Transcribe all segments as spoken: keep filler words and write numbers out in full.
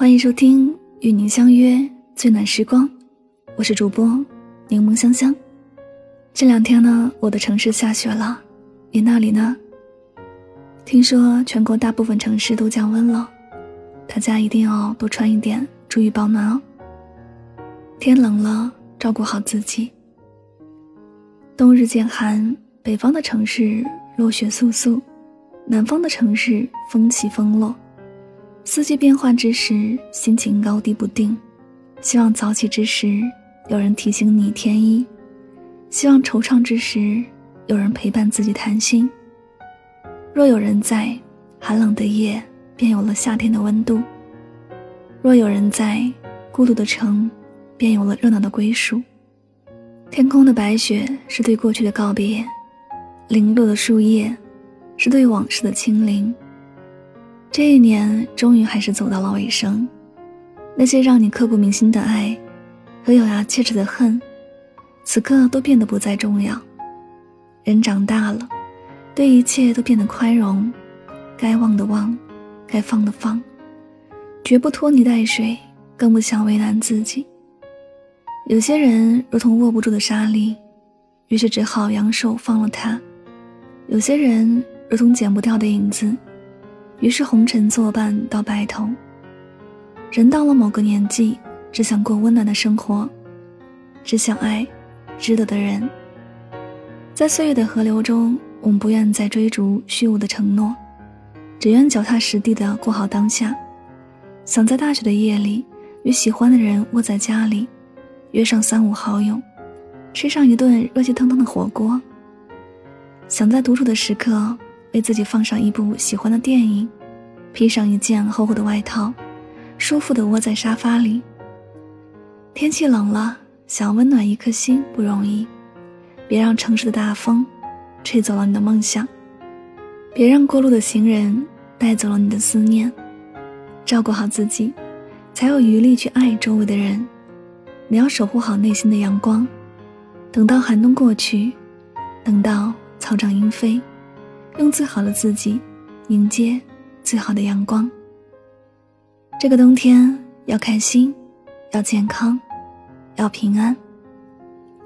欢迎收听与您相约最暖时光，我是主播柠檬香香。这两天呢，我的城市下雪了，你那里呢？听说全国大部分城市都降温了，大家一定要多穿一点，注意保暖哦。天冷了，照顾好自己。冬日渐寒，北方的城市落雪簌簌，南方的城市风起风落，四季变换之时，心情高低不定。希望早起之时有人提醒你添衣，希望惆怅之时有人陪伴自己谈心。若有人在，寒冷的夜便有了夏天的温度，若有人在，孤独的城便有了热闹的归属。天空的白雪是对过去的告别，零落的树叶是对往事的清零。这一年终于还是走到了尾声，那些让你刻骨铭心的爱和咬牙切齿的恨，此刻都变得不再重要。人长大了，对一切都变得宽容，该忘的忘，该放的放，绝不拖泥带水，更不想为难自己。有些人如同握不住的沙粒，于是只好扬手放了它。有些人如同剪不掉的影子，于是红尘作伴到白头。人到了某个年纪，只想过温暖的生活，只想爱值得的人。在岁月的河流中，我们不愿再追逐虚无的承诺，只愿脚踏实地地过好当下。想在大雪的夜里与喜欢的人窝在家里，约上三五好友，吃上一顿热气腾腾的火锅。想在独处的时刻为自己放上一部喜欢的电影，披上一件厚厚的外套，舒服地窝在沙发里。天气冷了，想温暖一颗心不容易，别让城市的大风吹走了你的梦想，别让过路的行人带走了你的思念。照顾好自己，才有余力去爱周围的人。你要守护好内心的阳光，等到寒冬过去，等到草长莺飞，用最好的自己迎接最好的阳光。这个冬天要开心，要健康，要平安。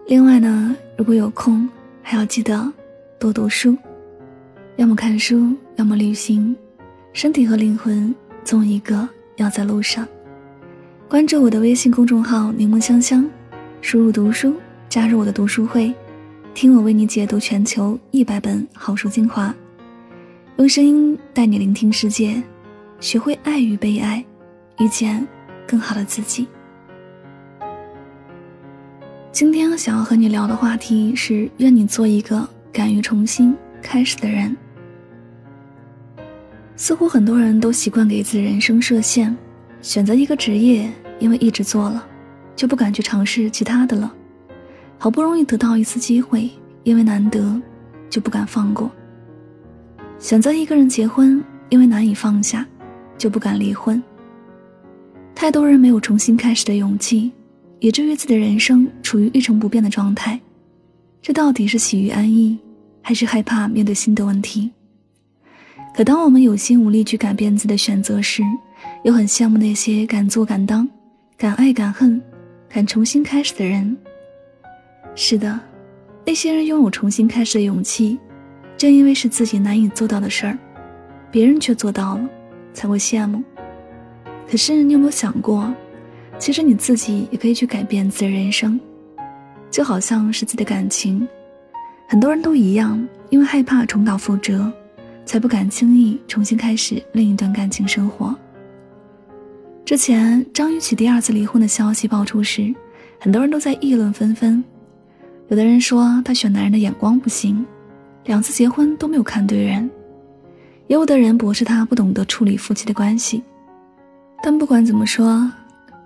另外呢，如果有空还要记得多读书，要么看书，要么旅行，身体和灵魂总一个要在路上。关注我的微信公众号柠檬香香，输入读书，加入我的读书会，听我为你解读全球一百本好书精华，用声音带你聆听世界，学会爱与被爱，遇见更好的自己。今天想要和你聊的话题是，愿你做一个敢于重新开始的人。似乎很多人都习惯给自己人生设限，选择一个职业，因为一直做了，就不敢去尝试其他的了。好不容易得到一次机会，因为难得，就不敢放过。选择一个人结婚，因为难以放下，就不敢离婚。太多人没有重新开始的勇气，以至于自己的人生处于一成不变的状态。这到底是喜于安逸，还是害怕面对新的问题？可当我们有心无力去改变自己的选择时，又很羡慕那些敢做敢当、敢爱敢恨、敢重新开始的人。是的，那些人拥有重新开始的勇气，正因为是自己难以做到的事儿，别人却做到了，才会羡慕。可是你有没有想过，其实你自己也可以去改变自己人生。就好像是自己的感情，很多人都一样，因为害怕重蹈覆辙，才不敢轻易重新开始另一段感情生活。之前张雨绮第二次离婚的消息爆出时，很多人都在议论纷纷。有的人说她选男人的眼光不行，两次结婚都没有看对人，也有的人驳斥她不懂得处理夫妻的关系。但不管怎么说，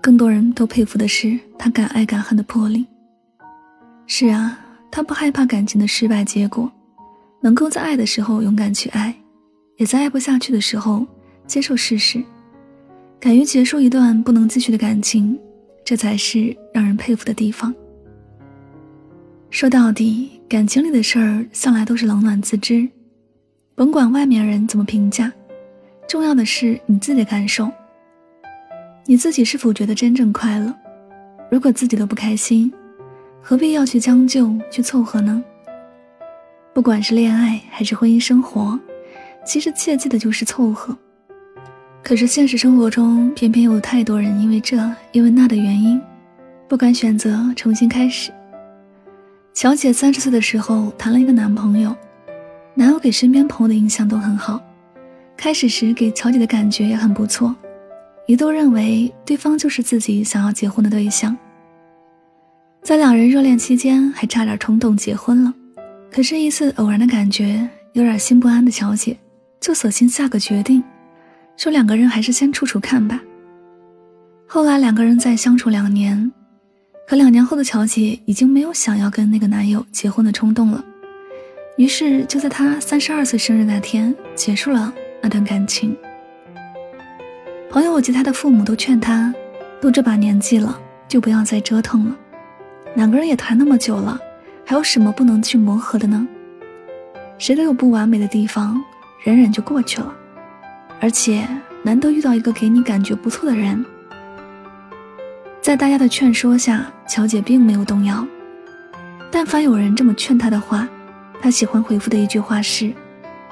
更多人都佩服的是她敢爱敢恨的魄力。是啊，她不害怕感情的失败结果，能够在爱的时候勇敢去爱，也在爱不下去的时候接受事实，敢于结束一段不能继续的感情，这才是让人佩服的地方。说到底，感情里的事儿向来都是冷暖自知，甭管外面人怎么评价，重要的是你自己的感受。你自己是否觉得真正快乐？如果自己都不开心，何必要去将就去凑合呢？不管是恋爱还是婚姻生活，其实切记的就是凑合。可是现实生活中偏偏有太多人因为这因为那的原因，不敢选择重新开始。乔姐三十岁的时候谈了一个男朋友，男友给身边朋友的印象都很好，开始时给乔姐的感觉也很不错，一度认为对方就是自己想要结婚的对象。在两人热恋期间还差点冲动结婚了，可是一次偶然的感觉有点心不安的乔姐就索性下个决定，说两个人还是先处处看吧。后来两个人再相处两年，可两年后的乔姐已经没有想要跟那个男友结婚的冲动了，于是就在她三十二岁生日那天结束了那段感情。朋友及她的父母都劝她，都这把年纪了，就不要再折腾了，两个人也谈那么久了，还有什么不能去磨合的呢？谁都有不完美的地方，忍忍就过去了。而且难得遇到一个给你感觉不错的人。在大家的劝说下，乔姐并没有动摇，但凡有人这么劝她的话，她喜欢回复的一句话是，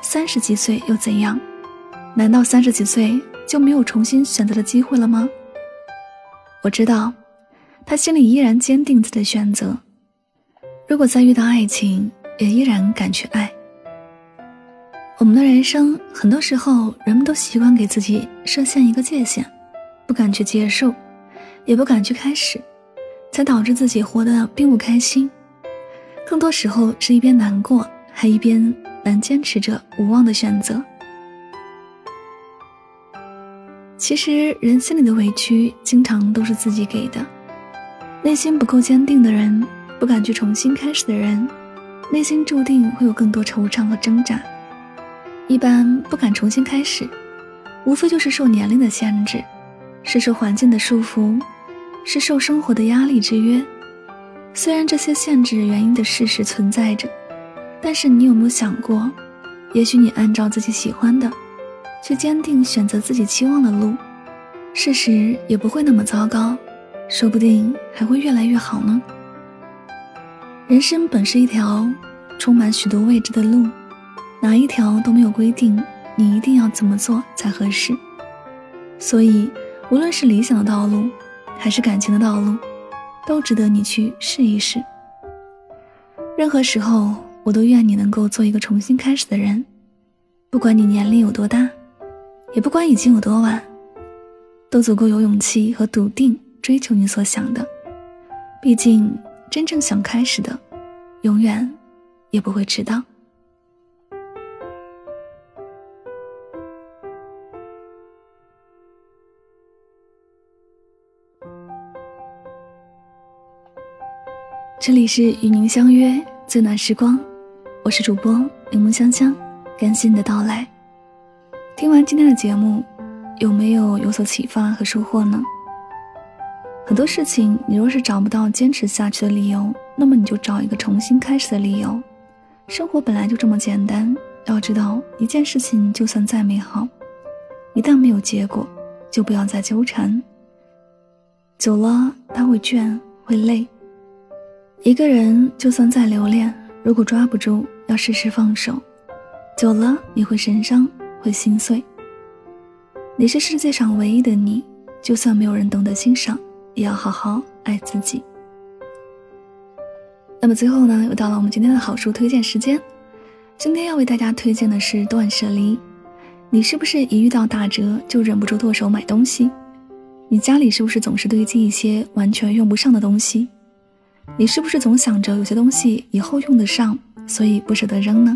三十几岁又怎样？难道三十几岁就没有重新选择的机会了吗？我知道她心里依然坚定自己的选择，如果再遇到爱情，也依然敢去爱。我们的人生，很多时候人们都习惯给自己设限一个界限，不敢去接受，也不敢去开始，才导致自己活得并不开心。更多时候是一边难过，还一边难坚持着无望的选择。其实人心里的委屈经常都是自己给的，内心不够坚定的人，不敢去重新开始的人，内心注定会有更多惆怅和挣扎。一般不敢重新开始，无非就是受年龄的限制，是受环境的束缚，是受生活的压力制约。虽然这些限制原因的事实存在着，但是你有没有想过，也许你按照自己喜欢的去坚定选择自己期望的路，事实也不会那么糟糕，说不定还会越来越好呢。人生本是一条充满许多未知的路，哪一条都没有规定你一定要怎么做才合适。所以无论是理想的道路还是感情的道路，都值得你去试一试。任何时候我都愿你能够做一个重新开始的人，不管你年龄有多大，也不管已经有多晚，都足够有勇气和笃定追求你所想的。毕竟真正想开始的永远也不会迟到。这里是与您相约最暖时光，我是主播柠檬香香，感谢你的到来。听完今天的节目，有没有有所启发和收获呢？很多事情你若是找不到坚持下去的理由，那么你就找一个重新开始的理由。生活本来就这么简单，要知道一件事情就算再美好，一旦没有结果就不要再纠缠，久了它会倦会累。一个人就算再留恋，如果抓不住，要适时放手，久了你会神伤会心碎。你是世界上唯一的你，就算没有人懂得欣赏，也要好好爱自己。那么最后呢，又到了我们今天的好书推荐时间。今天要为大家推荐的是断舍离。你是不是一遇到打折就忍不住剁手买东西？你家里是不是总是堆积一些完全用不上的东西？你是不是总想着有些东西以后用得上，所以不舍得扔呢？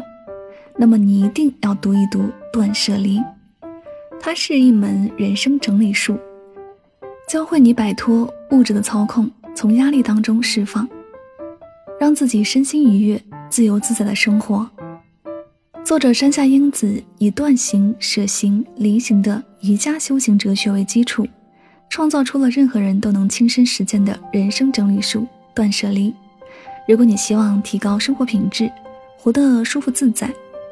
那么你一定要读一读断舍离，它是一门人生整理术，教会你摆脱物质的操控，从压力当中释放，让自己身心愉悦，自由自在的生活。作者山下英子以断行、舍行、离行的瑜伽修行哲学为基础，创造出了任何人都能亲身实践的人生整理术断舍离。如果你希望提高生活品质，活得舒服自在，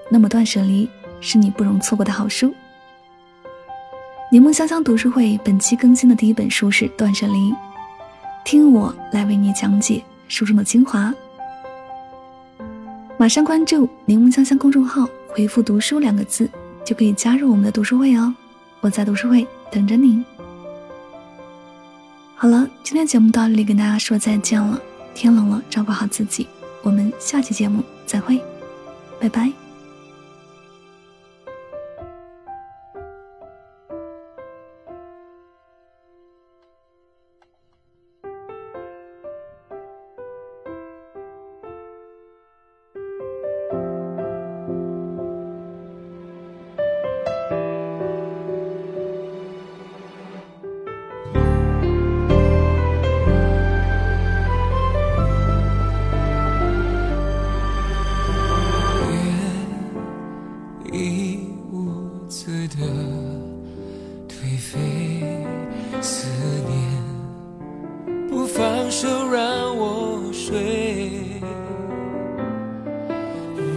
那么断舍离是你不容错过的好书。柠檬香香读书会本期更新的第一本书是断舍离，听我来为你讲解书中的精华。马上关注柠檬香香公众号，回复读书两个字就可以加入我们的读书会哦，我在读书会等着你。好了，今天节目到这里，跟大家说再见了。天冷了，照顾好自己，我们下期节目再会，拜拜。放手让我睡，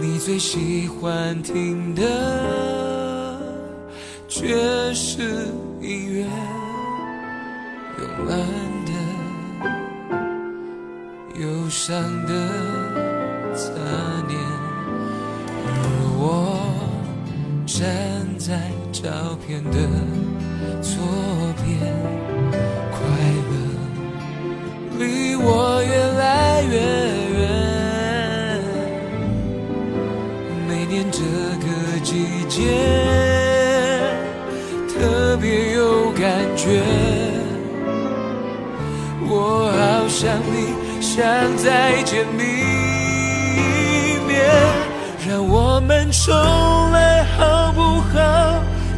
你最喜欢听的却是音乐，慵懒的忧伤的杂念，而我站在照片的左边，快乐离我越来越远，每年这个季节特别有感觉，我好想你，想再见你一面，让我们重来好不好？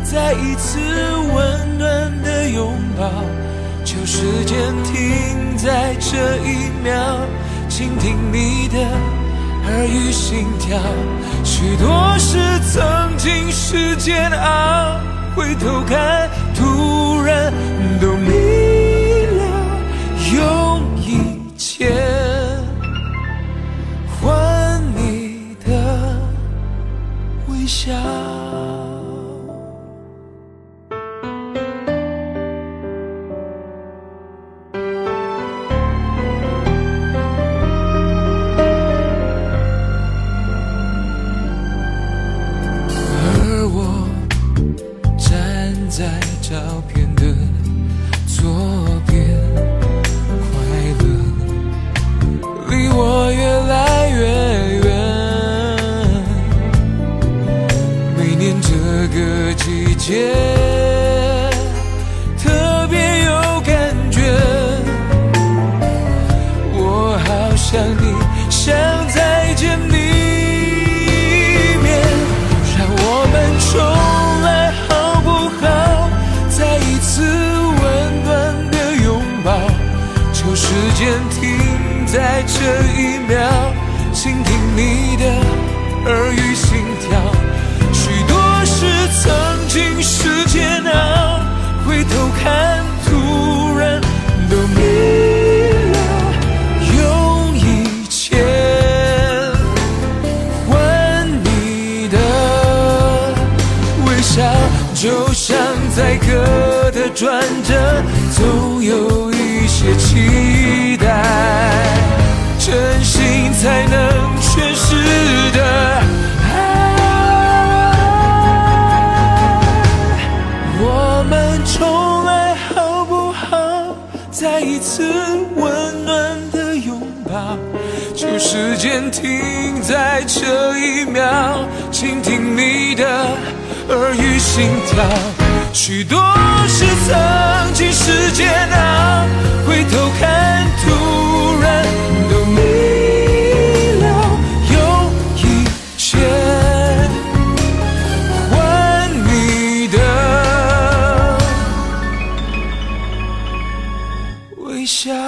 再一次温暖的拥抱，求时间停在这一秒，倾听你的耳语心跳。许多事曾经是煎熬，回头看突然都明了，用一切换你的微笑。特别有感觉，我好想你，想再见你一面，让我们重来好不好？再一次温暖的拥抱，求时间停在这一秒，倾听你的耳语心跳。曾经是煎熬，回头看突然都明了，用一切换你的微笑，就像在歌的转折，总有一些期待，真心才能诠释的。再一次温暖的拥抱，求时间停在这一秒，倾听你的耳语心跳。许多事曾经是煎熬，回头看突然都明了，用一切换你的微笑。